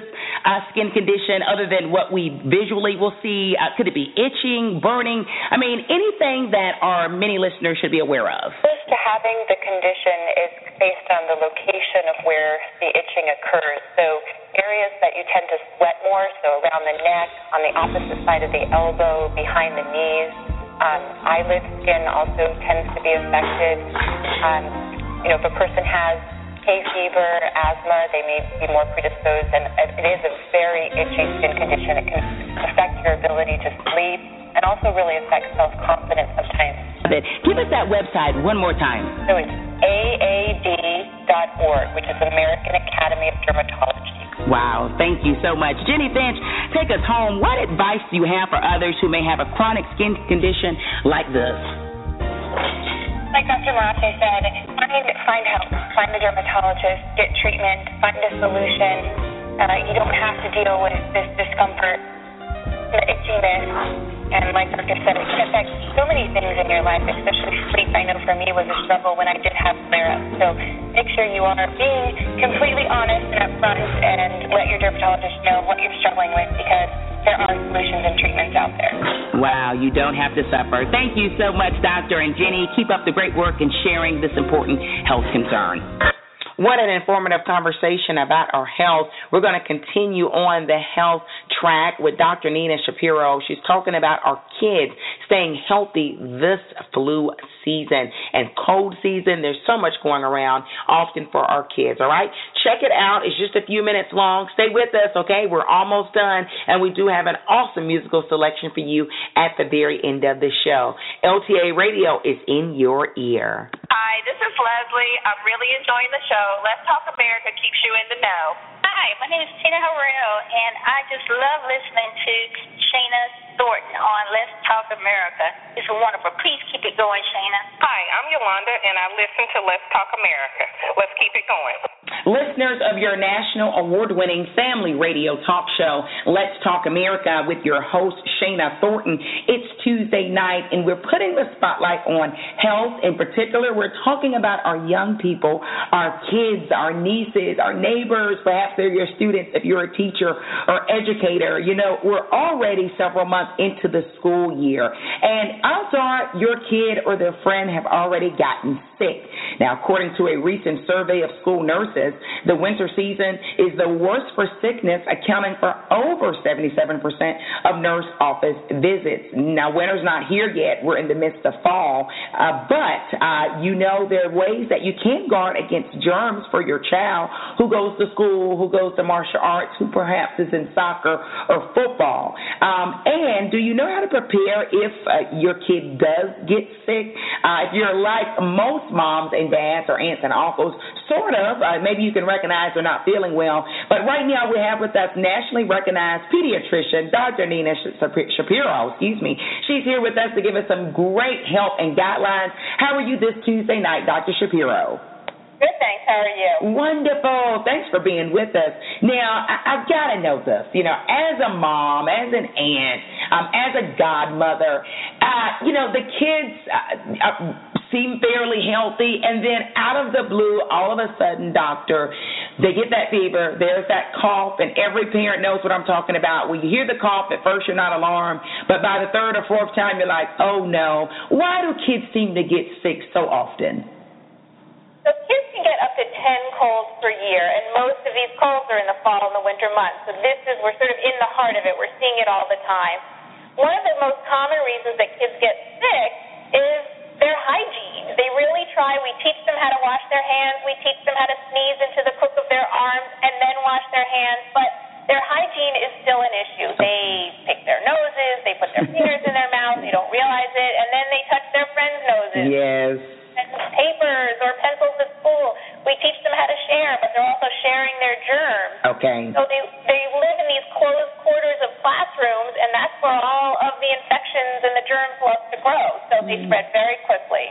skin condition other than what we visually will see? Could it be itching, burning? I mean, anything that our many listeners should be aware of? Close to having the condition is based on the location of where the itching occurs. So areas that you tend to sweat more, so around the neck, on the opposite side of the elbow, behind the knees. Eyelid skin also tends to be affected. You know, if a person has hay fever, asthma, they may be more predisposed. And it is a very itchy skin condition. It can affect your ability to sleep and also really affect self-confidence sometimes. Give us that website one more time. So it's aad.org, which is American Academy of Dermatology. Wow, thank you so much. Jennie Finch, take us home. What advice do you have for others who may have a chronic skin condition like this? Like Dr. Murase said, find help. Find a dermatologist. Get treatment. Find a solution. You don't have to deal with this discomfort, the itchiness. And like Dr. said, it can affect so many things in your life, especially sleep. I know for me was a struggle when I did have flare-ups. So make sure you are being completely honest and upfront and let your dermatologist know what you're struggling with, because there are solutions and treatments out there. Wow, you don't have to suffer. Thank you so much, Dr. and Jenny. Keep up the great work in sharing this important health concern. What an informative conversation about our health. We're going to continue on the health track with Dr. Nina Shapiro. She's talking about our kids staying healthy this flu season and cold season. There's so much going around often for our kids, all right? Check it out. It's just a few minutes long. Stay with us, okay? We're almost done, and we do have an awesome musical selection for you at the very end of the show. LTA Radio is in your ear. Hi, this is Leslie. I'm really enjoying the show. Let's Talk America keeps you in the know. Hi, my name is Tina Harrell, and I just love listening to Shana Thornton on Let's Talk America. It's wonderful. Please keep it going, Shana. Hi, I'm Yolanda, and I listen to Let's Talk America. Let's keep it going. Listeners of your national award-winning family radio talk show, Let's Talk America, with your host, Shana Thornton, it's Tuesday night, and we're putting the spotlight on health. In particular, we're talking about our young people, our kids, our nieces, our neighbors, perhaps they're your students if you're a teacher or educator. You know, we're already several months into the school year, and odds are your kid or their friend have already gotten sick. Now, according to a recent survey of school nurses, the winter season is the worst for sickness, accounting for over 77% of nurse office visits. Now, winter's not here yet. We're in the midst of fall. But there are ways that you can guard against germs for your child who goes to school, who goes to martial arts, who perhaps is in soccer or football. And do you know how to prepare if your kid does get sick? If you're like most moms and dads or aunts and uncles, sort of, maybe you can recognize they're not feeling well. But right now we have with us nationally recognized pediatrician, Dr. Nina Shapiro. She's here with us to give us some great help and guidelines. How are you this Tuesday night, Dr. Shapiro? Good, thanks. How are you? Wonderful. Thanks for being with us. Now, I've got to know this. You know, as a mom, as an aunt, as a godmother, the kids seem fairly healthy, and then out of the blue, all of a sudden, doctor, they get that fever, there's that cough, and every parent knows what I'm talking about. When you hear the cough, at first you're not alarmed, but by the third or fourth time, you're like, oh, no. Why do kids seem to get sick so often? So kids can get up to 10 colds per year, and most of these colds are in the fall and the winter months. So we're sort of in the heart of it. We're seeing it all the time. One of the most common reasons that kids get sick is their hygiene. They really try. We teach them how to wash their hands. We teach them how to sneeze into the crook of their arms and then wash their hands. But their hygiene is still an issue. They pick their noses. They put their fingers in their mouth. They don't realize it. And then they touch their friends' noses. Yes. And papers or pencils at school. We teach them how to share, but they're also sharing their germs. Okay. So they live in these closed quarters of classrooms, and that's where all of the infections and the germs love to grow. So they spread very quickly.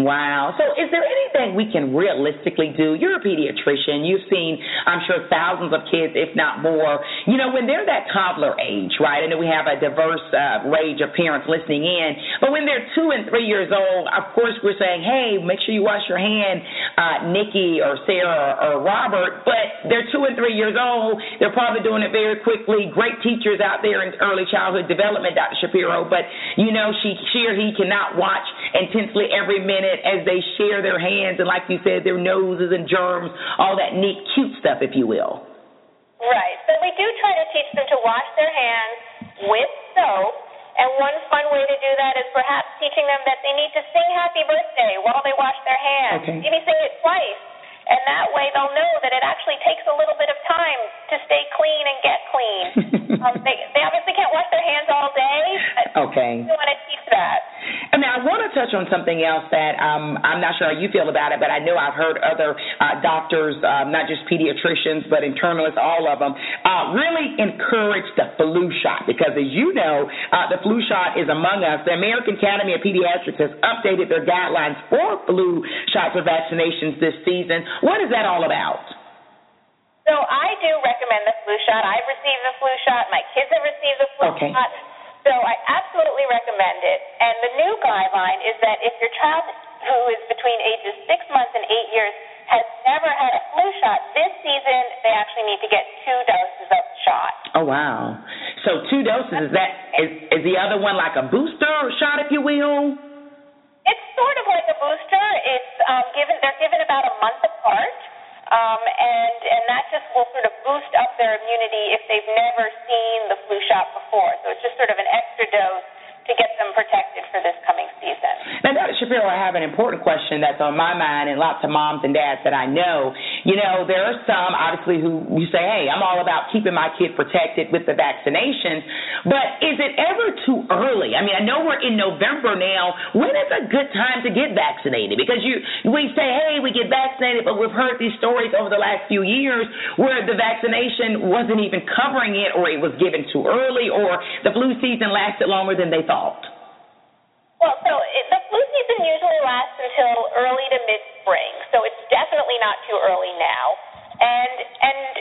Wow. So is there anything we can realistically do? You're a pediatrician. You've seen, I'm sure, thousands of kids, if not more. You know, when they're that toddler age, right? I know we have a diverse range of parents listening in. But when they're 2 and 3 years old, of course, we're saying, hey, make sure you wash your hand, Nikki or Sarah or Robert. But they're 2 and 3 years old. They're probably doing it very quickly. Great teachers out there in early childhood development, Dr. Shapiro. But, you know, she or he cannot watch intensely every minute as they share their hands and, like you said, their noses and germs, all that neat, cute stuff, if you will. Right. So we do try to teach them to wash their hands with soap, and one fun way to do that is perhaps teaching them that they need to sing Happy Birthday while they wash their hands. Okay. Maybe sing it twice, and that way they'll know that it actually takes a little bit of time to stay clean and get clean. They obviously can't wash their hands all day. Okay. We want to teach that. Now, I want to touch on something else that I'm not sure how you feel about it, but I know I've heard other doctors, not just pediatricians, but internalists, all of them, really encourage the flu shot because, as you know, the flu shot is among us. The American Academy of Pediatrics has updated their guidelines for flu shots or vaccinations this season. What is that all about? So I do recommend the flu shot. I've received the flu shot. My kids have received the flu shot. So I absolutely recommend it. And the new guideline is that if your child who is between ages 6 months and 8 years has never had a flu shot this season, they actually need to get 2 doses of the shot. Oh, wow. So 2 doses, is the other one like a booster shot, if you will? It's sort of like a booster. It's they're given about a month apart. And that just will sort of boost up their immunity if they've never seen the flu shot before. So it's just sort of an extra dose to get them protected for this coming season. Now, Dr. Shapiro, I have an important question that's on my mind and lots of moms and dads that I know. You know, there are some, obviously, who say, hey, I'm all about keeping my kid protected with the vaccinations, but is it ever too early? I mean, I know we're in November now. When is a good time to get vaccinated? Because we say, hey, we get vaccinated, but we've heard these stories over the last few years where the vaccination wasn't even covering it, or it was given too early, or the flu season lasted longer than they thought. Well, so the flu season usually lasts until early to mid-spring, so it's definitely definitely not too early now. And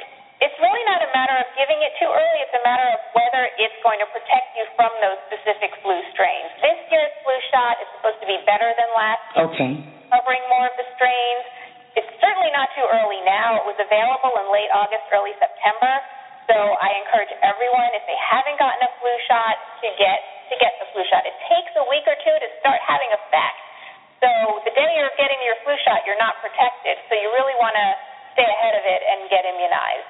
it's really not a matter of giving it too early. It's a matter of whether it's going to protect you from those specific flu strains. This year's flu shot is supposed to be better than last year. Okay. Covering more of the strains. It's certainly not too early now. It was available in late August, early September. So I encourage everyone, if they haven't gotten a flu shot, to get the flu shot. It takes a week or two to start having effect. So the day you're getting your flu shot, you're not protected. So you really want to stay ahead of it and get immunized.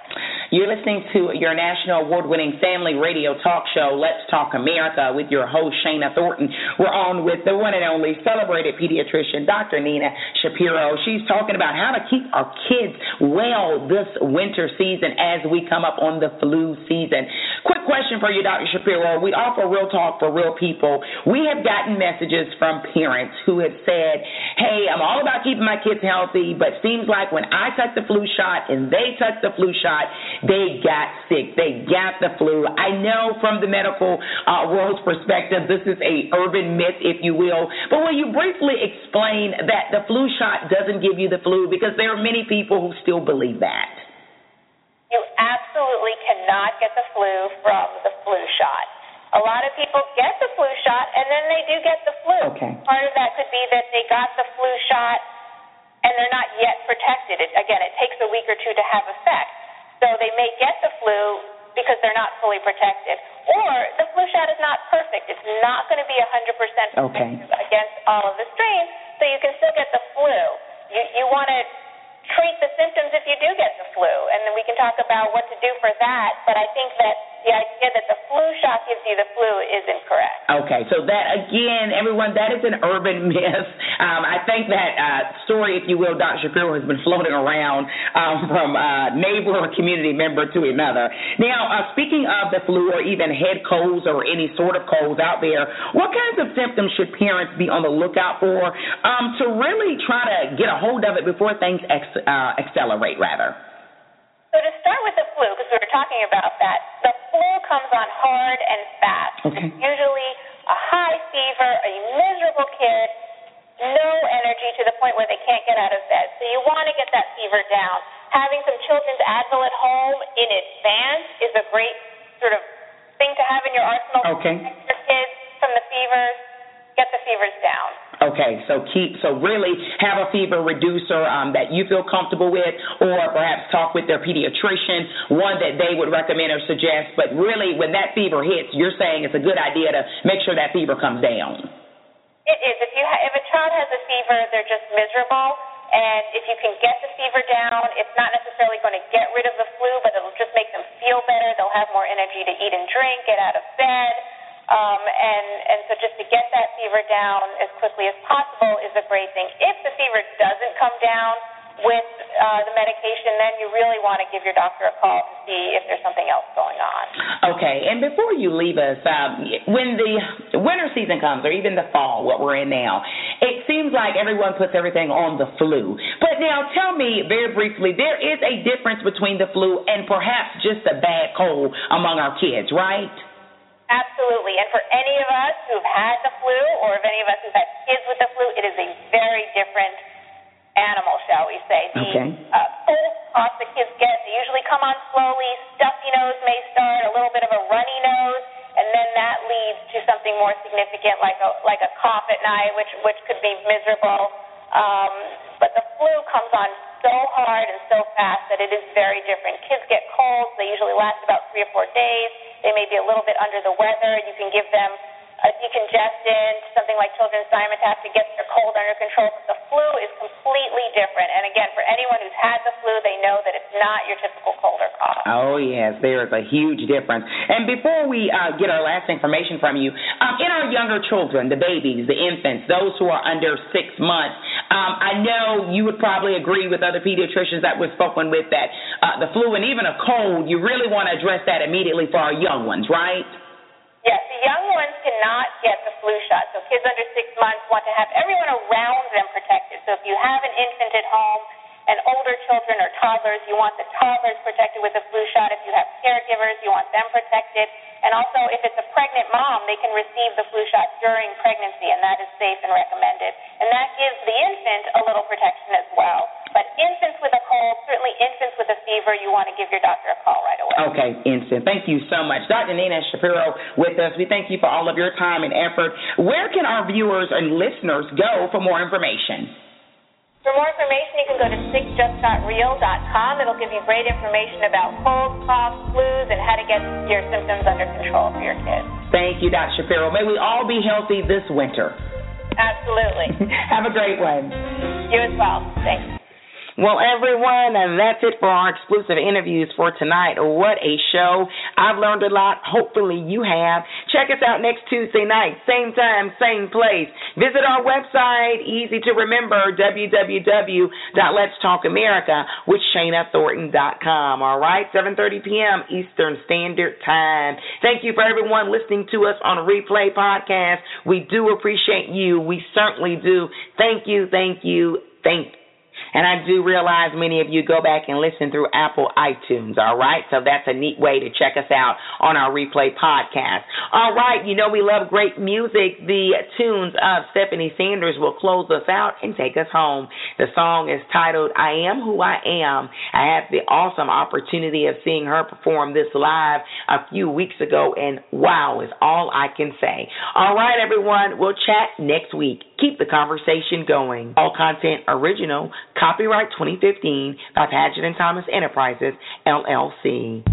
You're listening to your national award-winning family radio talk show, Let's Talk America, with your host, Shana Thornton. We're on with the one and only celebrated pediatrician, Dr. Nina Shapiro. She's talking about how to keep our kids well this winter season as we come up on the flu season. Quick question for you, Dr. Shapiro. We offer real talk for real people. We have gotten messages from parents who have said, hey, I'm all about keeping my kids healthy, but seems like when I took the flu shot and they took the flu shot, they got sick. They got the flu. I know from the medical world's perspective, this is a urban myth, if you will. But will you briefly explain that the flu shot doesn't give you the flu? Because there are many people who still believe that. You absolutely cannot get the flu from the flu shot. A lot of people get the flu shot, and then they do get the flu. Okay. Part of that could be that they got the flu shot, and they're not yet protected. It takes a week or two to have effect. So they may get the flu because they're not fully protected. Or the flu shot is not perfect. It's not going to be 100% protective against all of the strains, so you can still get the flu. You want to treat the symptoms if you do get the flu, and then we can talk about what to do for that. But I think that the idea that the flu shot gives you the flu is incorrect. Okay, so that, again, everyone, that is an urban myth. I think that story, if you will, Dr. Shapiro, has been floating around from a neighbor or community member to another. Now, speaking of the flu or even head colds or any sort of colds out there, what kinds of symptoms should parents be on the lookout for to really try to get a hold of it before things accelerate, rather? So to start with the flu, because we were talking about that, the flu comes on hard and fast. Okay. It's usually a high fever, a miserable kid, no energy to the point where they can't get out of bed. So you want to get that fever down. Having some children's Advil at home in advance is a great sort of thing to have in your arsenal. Okay. Protect your kids from the fevers. Get the fevers down. Okay, so really have a fever reducer that you feel comfortable with, or perhaps talk with their pediatrician, one that they would recommend or suggest. But really, when that fever hits, you're saying it's a good idea to make sure that fever comes down. It is. If a child has a fever, they're just miserable, and if you can get the fever down, it's not necessarily going to get rid of the flu, but it'll just make them feel better. They'll have more energy to eat and drink, get out of bed. And so just to get that fever down as quickly as possible is a great thing. If the fever doesn't come down with the medication, then you really want to give your doctor a call to see if there's something else going on. Okay, and before you leave us, when the winter season comes, or even the fall, what we're in now, it seems like everyone puts everything on the flu. But now tell me very briefly, there is a difference between the flu and perhaps just a bad cold among our kids, right? Absolutely, and for any of us who've had the flu, or if any of us who've had kids with the flu, it is a very different animal, shall we say. The cold cough the kids get, they usually come on slowly, stuffy nose may start, a little bit of a runny nose, and then that leads to something more significant like a cough at night, which could be miserable. But the flu comes on so hard and so fast that it is very different. Kids get colds, they usually last about 3 or 4 days. They may be a little bit under the weather. You can give them a decongestant, something like children's Dimetapp, to get their cold under control. But the flu is completely different. And again, for anyone who's had the flu, they know that it's not your typical cold or cough. Oh, yes, there is a huge difference. And before we get our last information from you, in our younger children, the babies, the infants, those who are under 6 months, I know you would probably agree with other pediatricians that we've spoken with that the flu and even a cold, you really want to address that immediately for our young ones, right? Yes, the young ones cannot get the flu shot. So kids under 6 months want to have everyone around them protected. So if you have an infant at home and older children or toddlers, you want the toddlers protected with the flu shot. If you have caregivers, you want them protected. And also, if it's a pregnant mom, they can receive the flu shot during pregnancy, and that is safe and recommended. And that gives the infant a little protection as well. But infants sure you want to give your doctor a call right away. Okay, instant. Thank you so much. Dr. Nina Shapiro with us. We thank you for all of your time and effort. Where can our viewers and listeners go for more information? For more information, you can go to sickjustnotreal.com. It'll give you great information about colds, coughs, flus, and how to get your symptoms under control for your kids. Thank you, Dr. Shapiro. May we all be healthy this winter. Absolutely. Have a great one. You as well. Thanks. Well, everyone, and that's it for our exclusive interviews for tonight. What a show. I've learned a lot. Hopefully you have. Check us out next Tuesday night, same time, same place. Visit our website, easy to remember, www.letstalkamerica with shanathornton.com. All right, 7:30 p.m. Eastern Standard Time. Thank you for everyone listening to us on Replay Podcast. We do appreciate you. We certainly do. Thank you, thank you, thank you. And I do realize many of you go back and listen through Apple iTunes, all right? So that's a neat way to check us out on our Replay Podcast. All right, you know we love great music. The tunes of Stephanie Sanders will close us out and take us home. The song is titled, I Am Who I Am. I had the awesome opportunity of seeing her perform this live a few weeks ago, and wow is all I can say. All right, everyone, we'll chat next week. Keep the conversation going. All content original, copyright 2015 by Pageant and Thomas Enterprises, LLC.